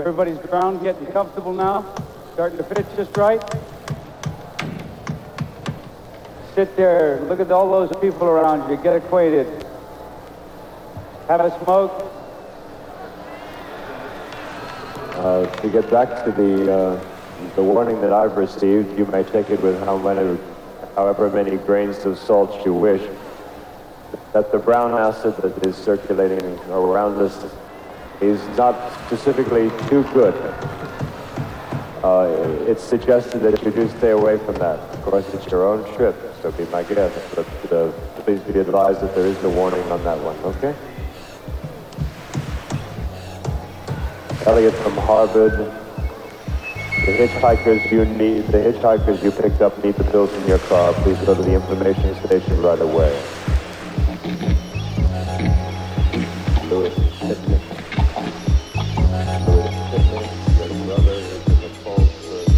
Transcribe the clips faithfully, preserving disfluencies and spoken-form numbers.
Everybody's ground, getting comfortable now. Starting to fit just right. Sit there, look at all those people around you, get acquainted. Have a smoke. Uh, to get back to the uh, the warning that I've received, you may take it with how many, however many grains of salt you wish, that the brown acid that is circulating around us is not specifically too good. Uh, it's suggested that you do stay away from that. Of course, it's your own trip, so be my guest, but uh, please be advised that there is a warning on that one, okay? Elliot from Harvard. The hitchhikers you need, the hitchhikers you picked up need the pills in your car. Please go to the information station right away. Louis Tipton. Louis Tipton, your brother is in the cold. Uh-huh.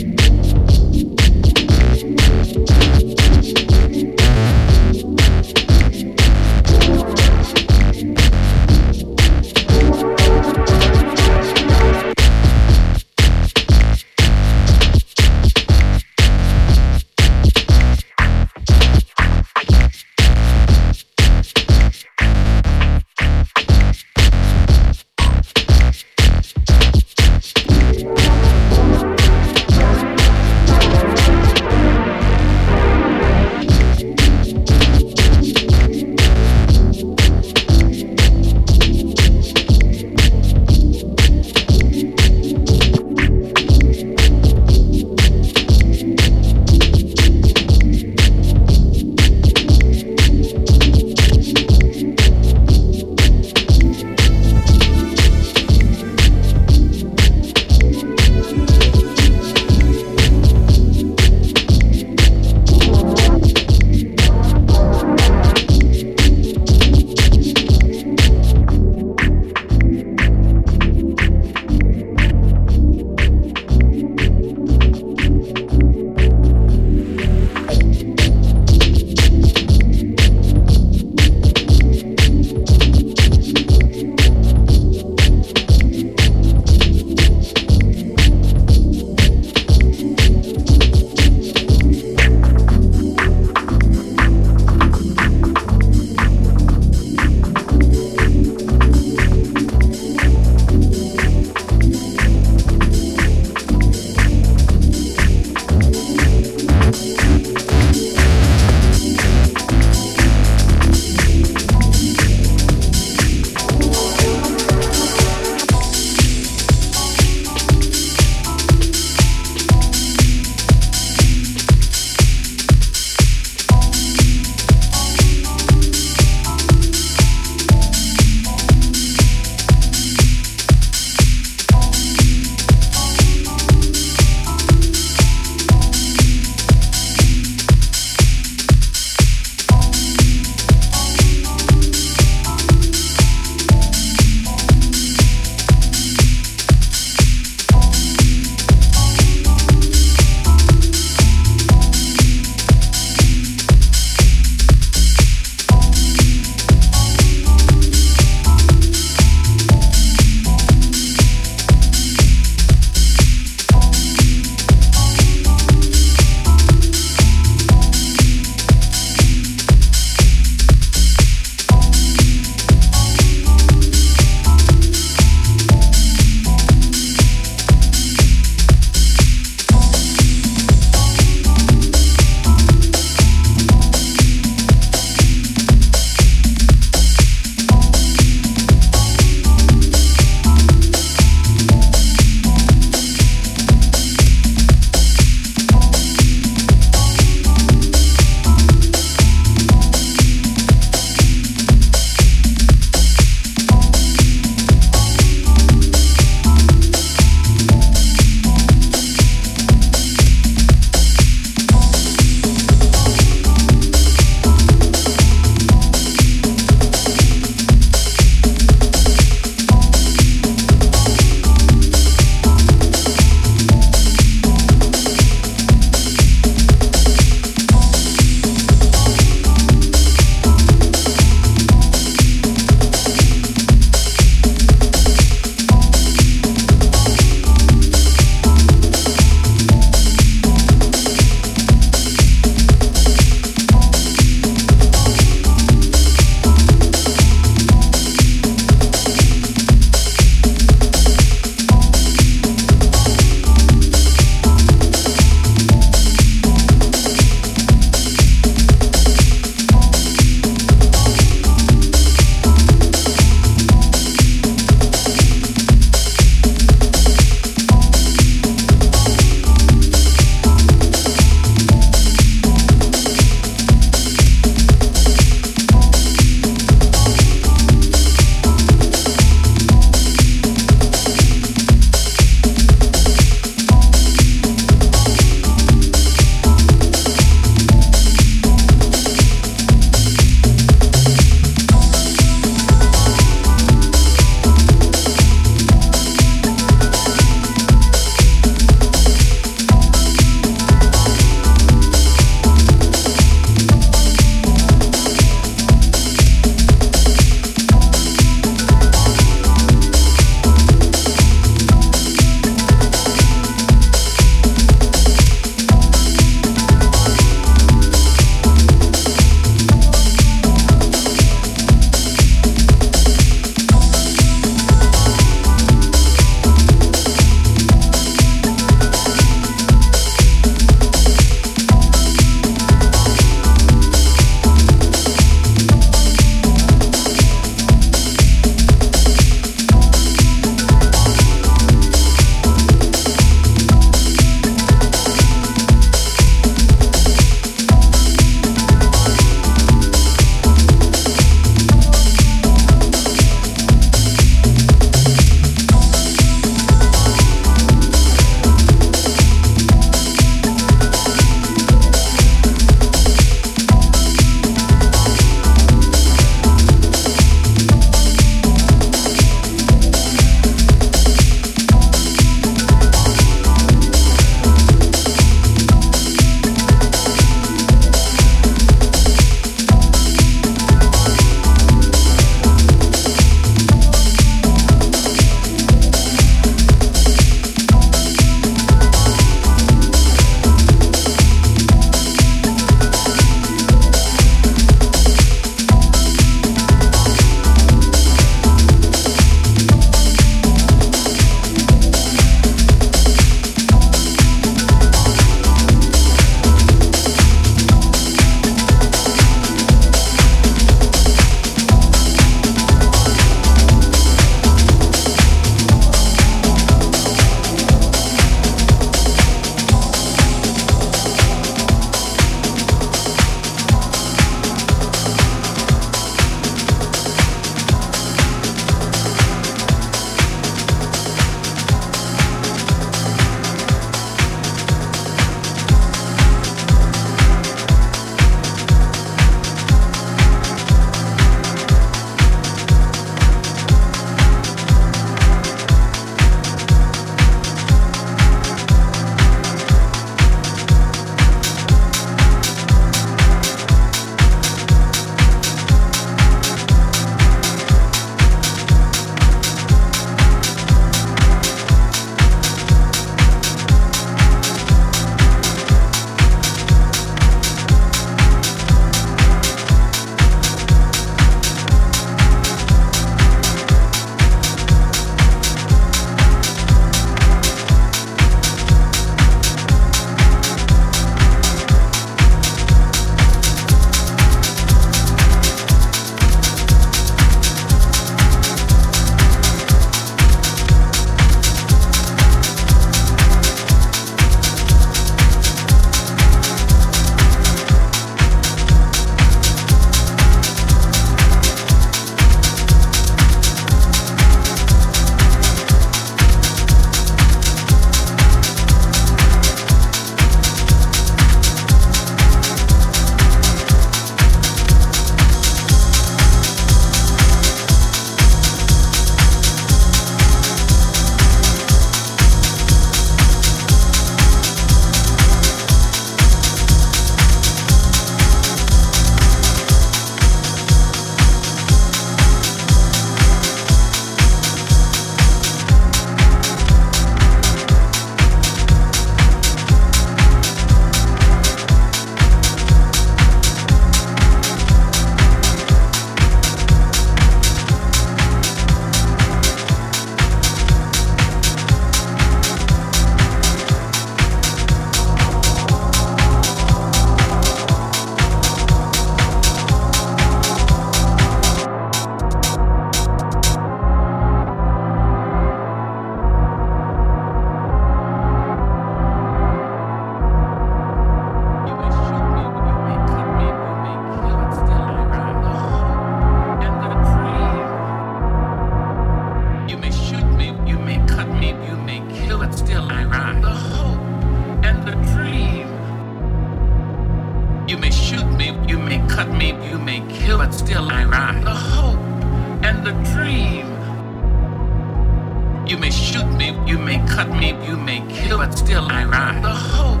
cut me, you may kill, but still I rise. The hope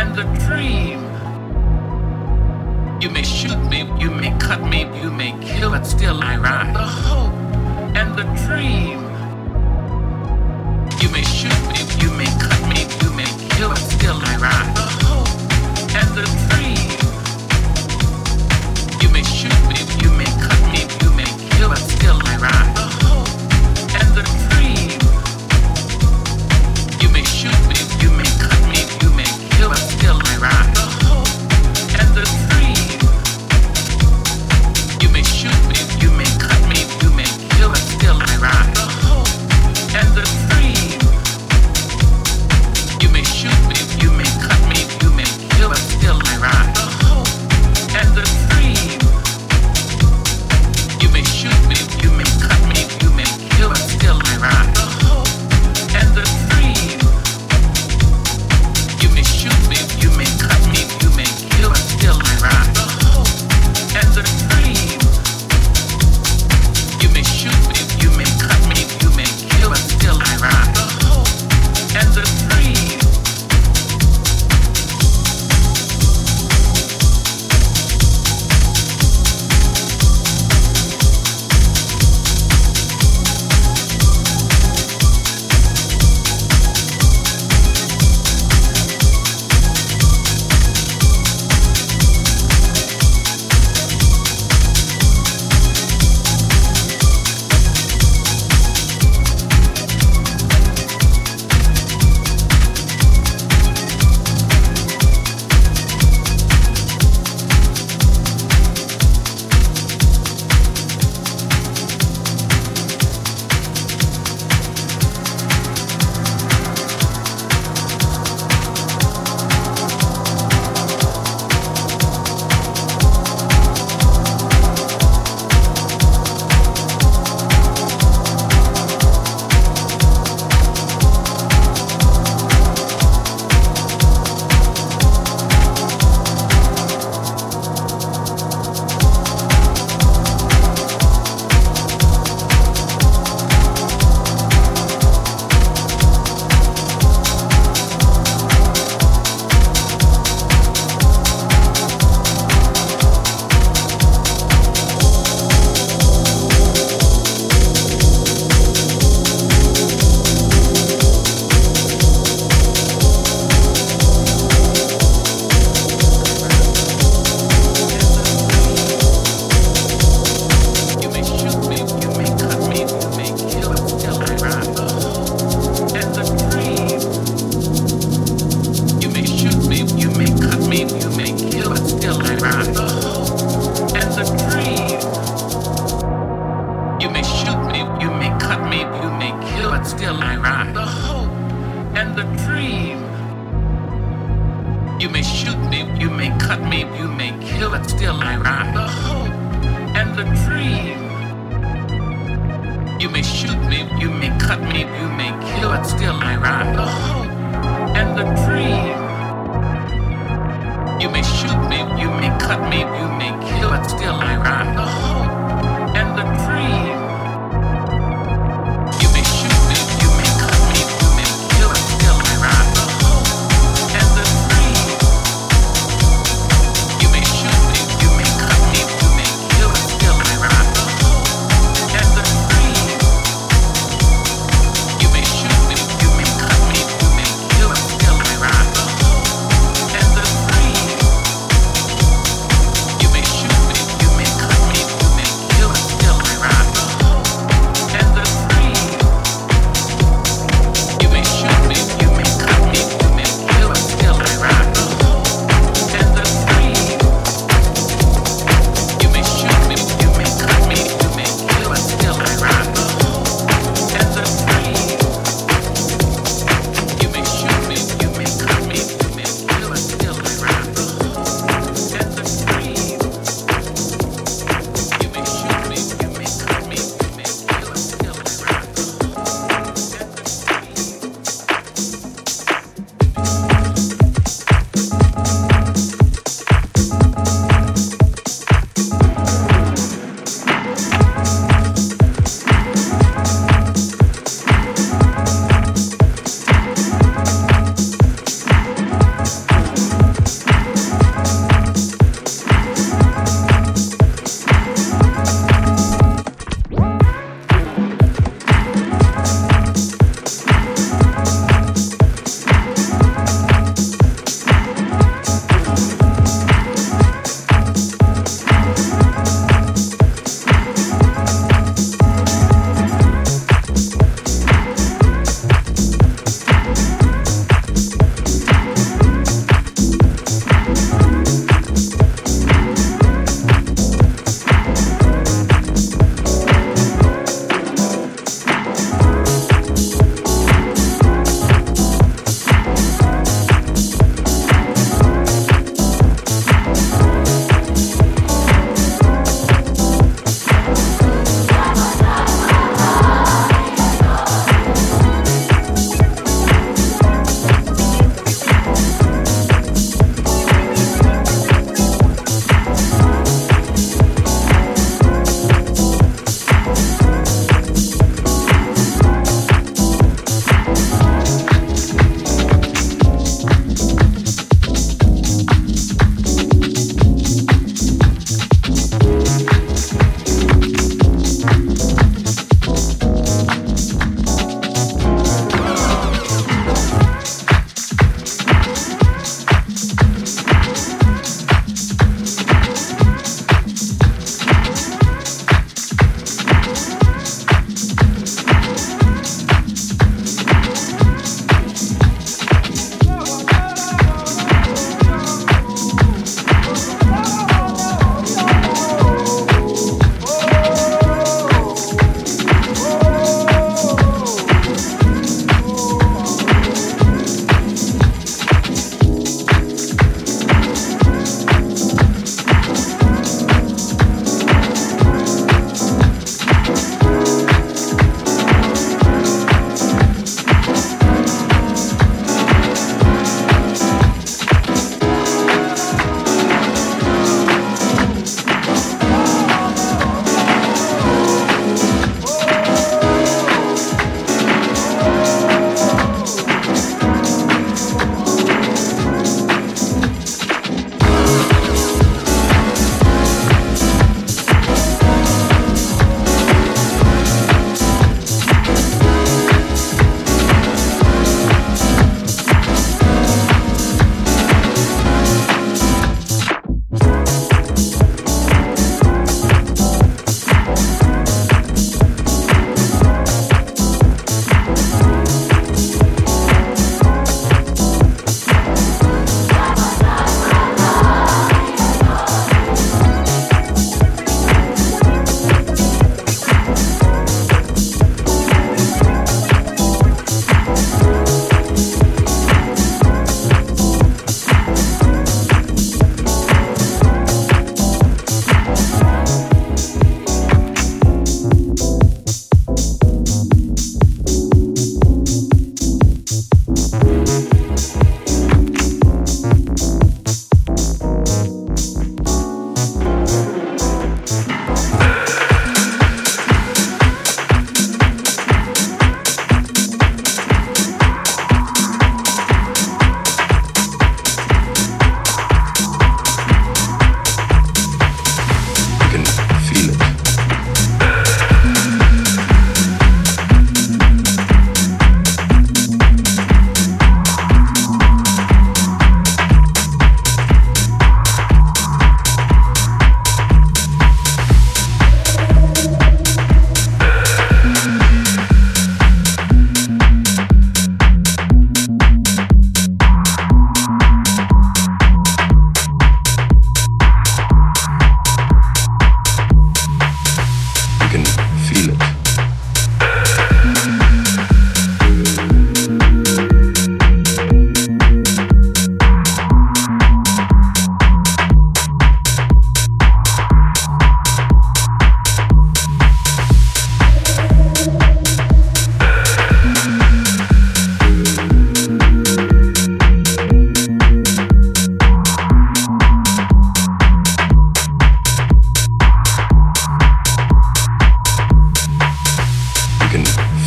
and the dream. You may shoot me, you may cut me, you may kill, but still I rise. The hope and the dream. You may shoot me, you may cut me, you may kill, but still I rise. The hope and the dream. You may shoot me, you may cut me, you may kill, but still I rise. The hope and the dream. You may shoot me, you may cut me, you may kill, but still I rise. The hope and the dream.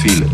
feel it.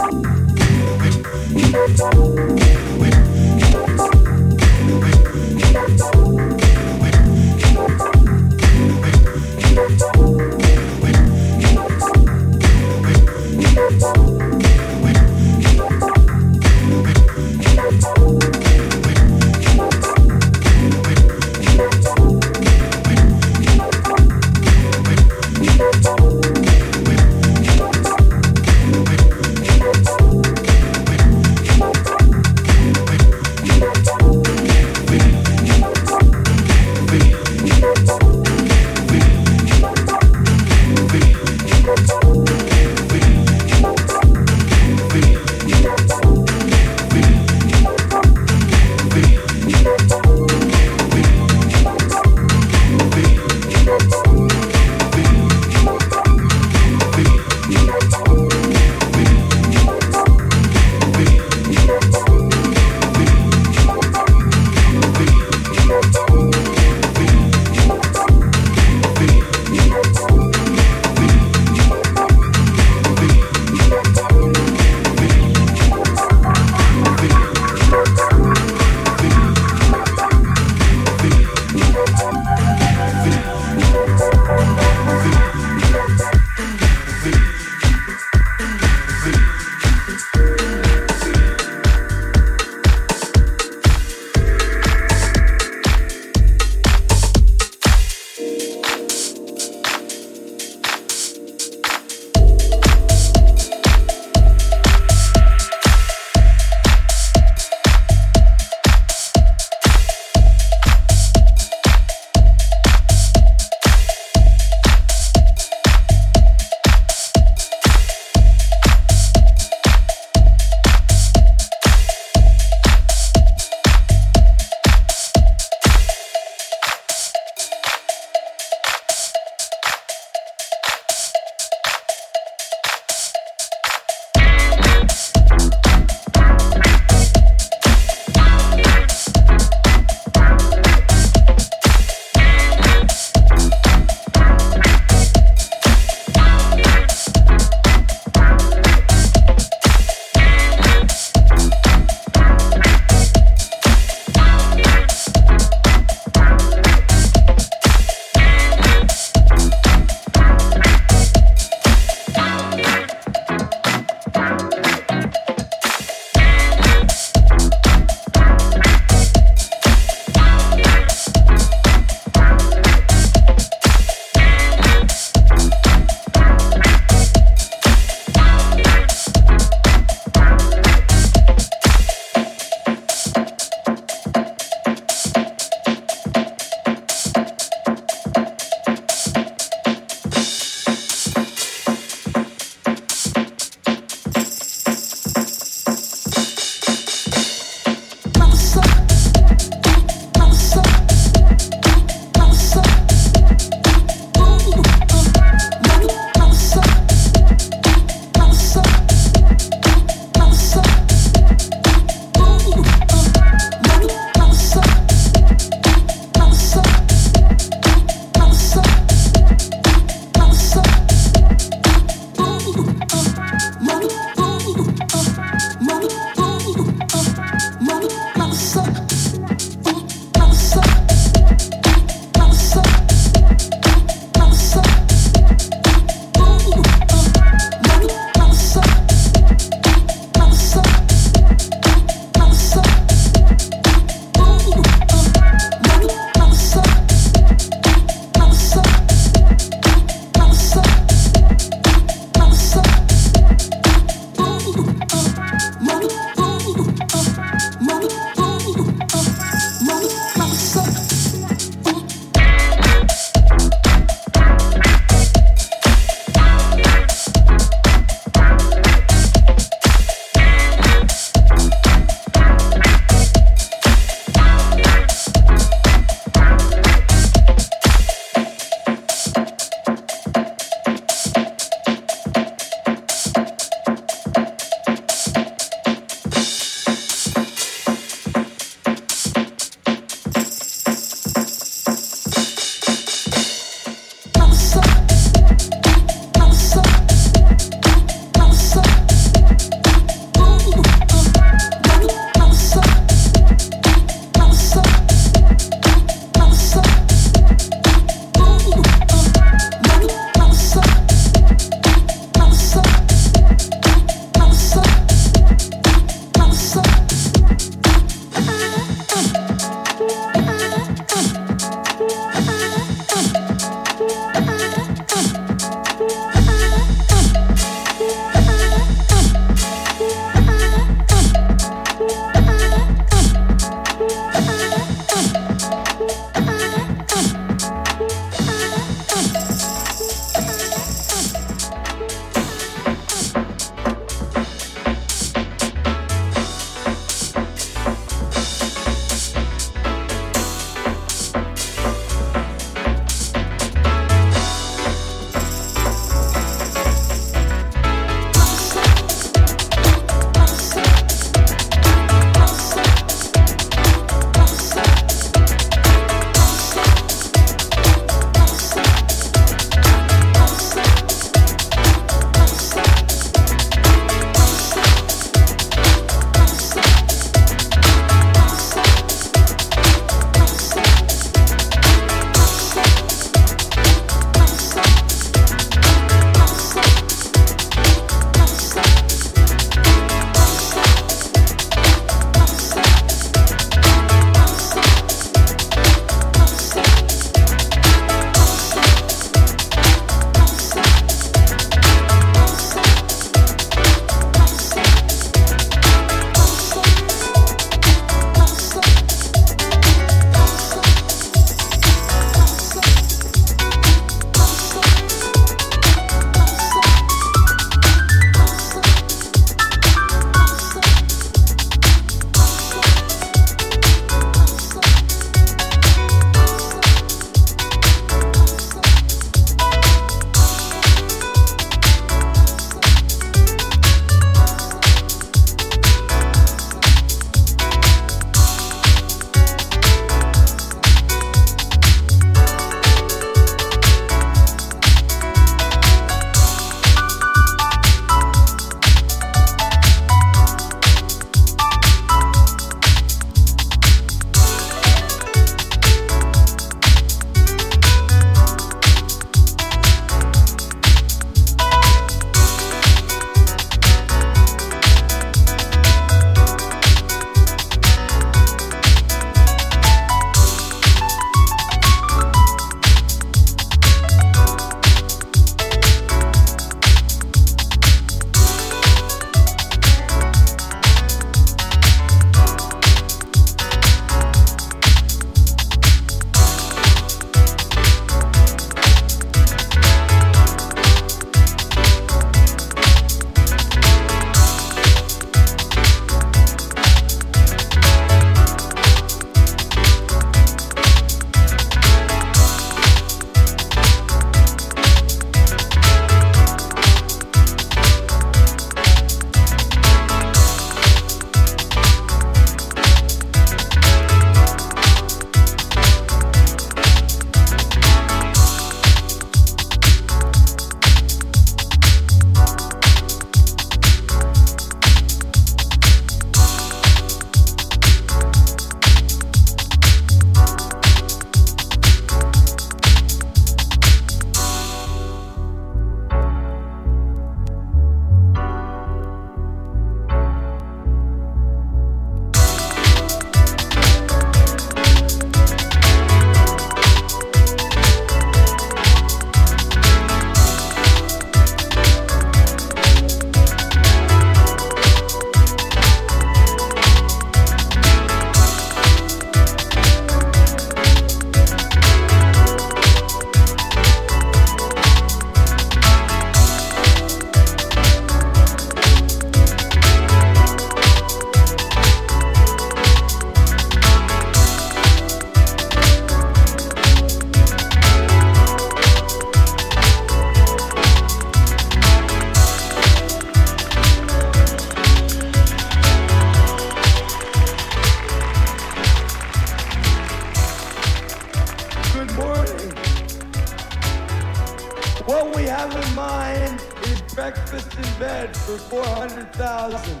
have in mind is breakfast in bed for four hundred thousand.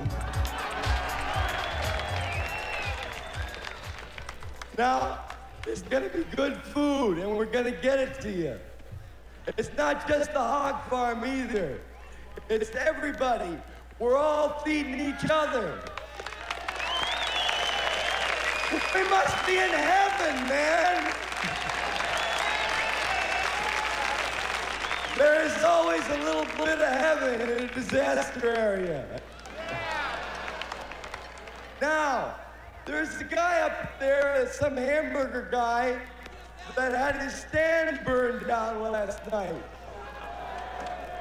Now, it's gonna be good food and we're gonna get it to you. It's not just the hog farm either. It's everybody. We're all feeding each other. We must be in heaven, man. There is always a little bit of heaven in a disaster area. Yeah. Now, there's a guy up there, some hamburger guy, that had his stand burned down last night.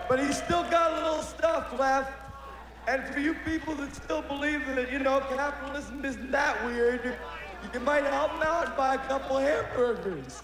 But he's still got a little stuff left. And for you people that still believe that, you know, capitalism isn't that weird, you might help him out and buy a couple hamburgers.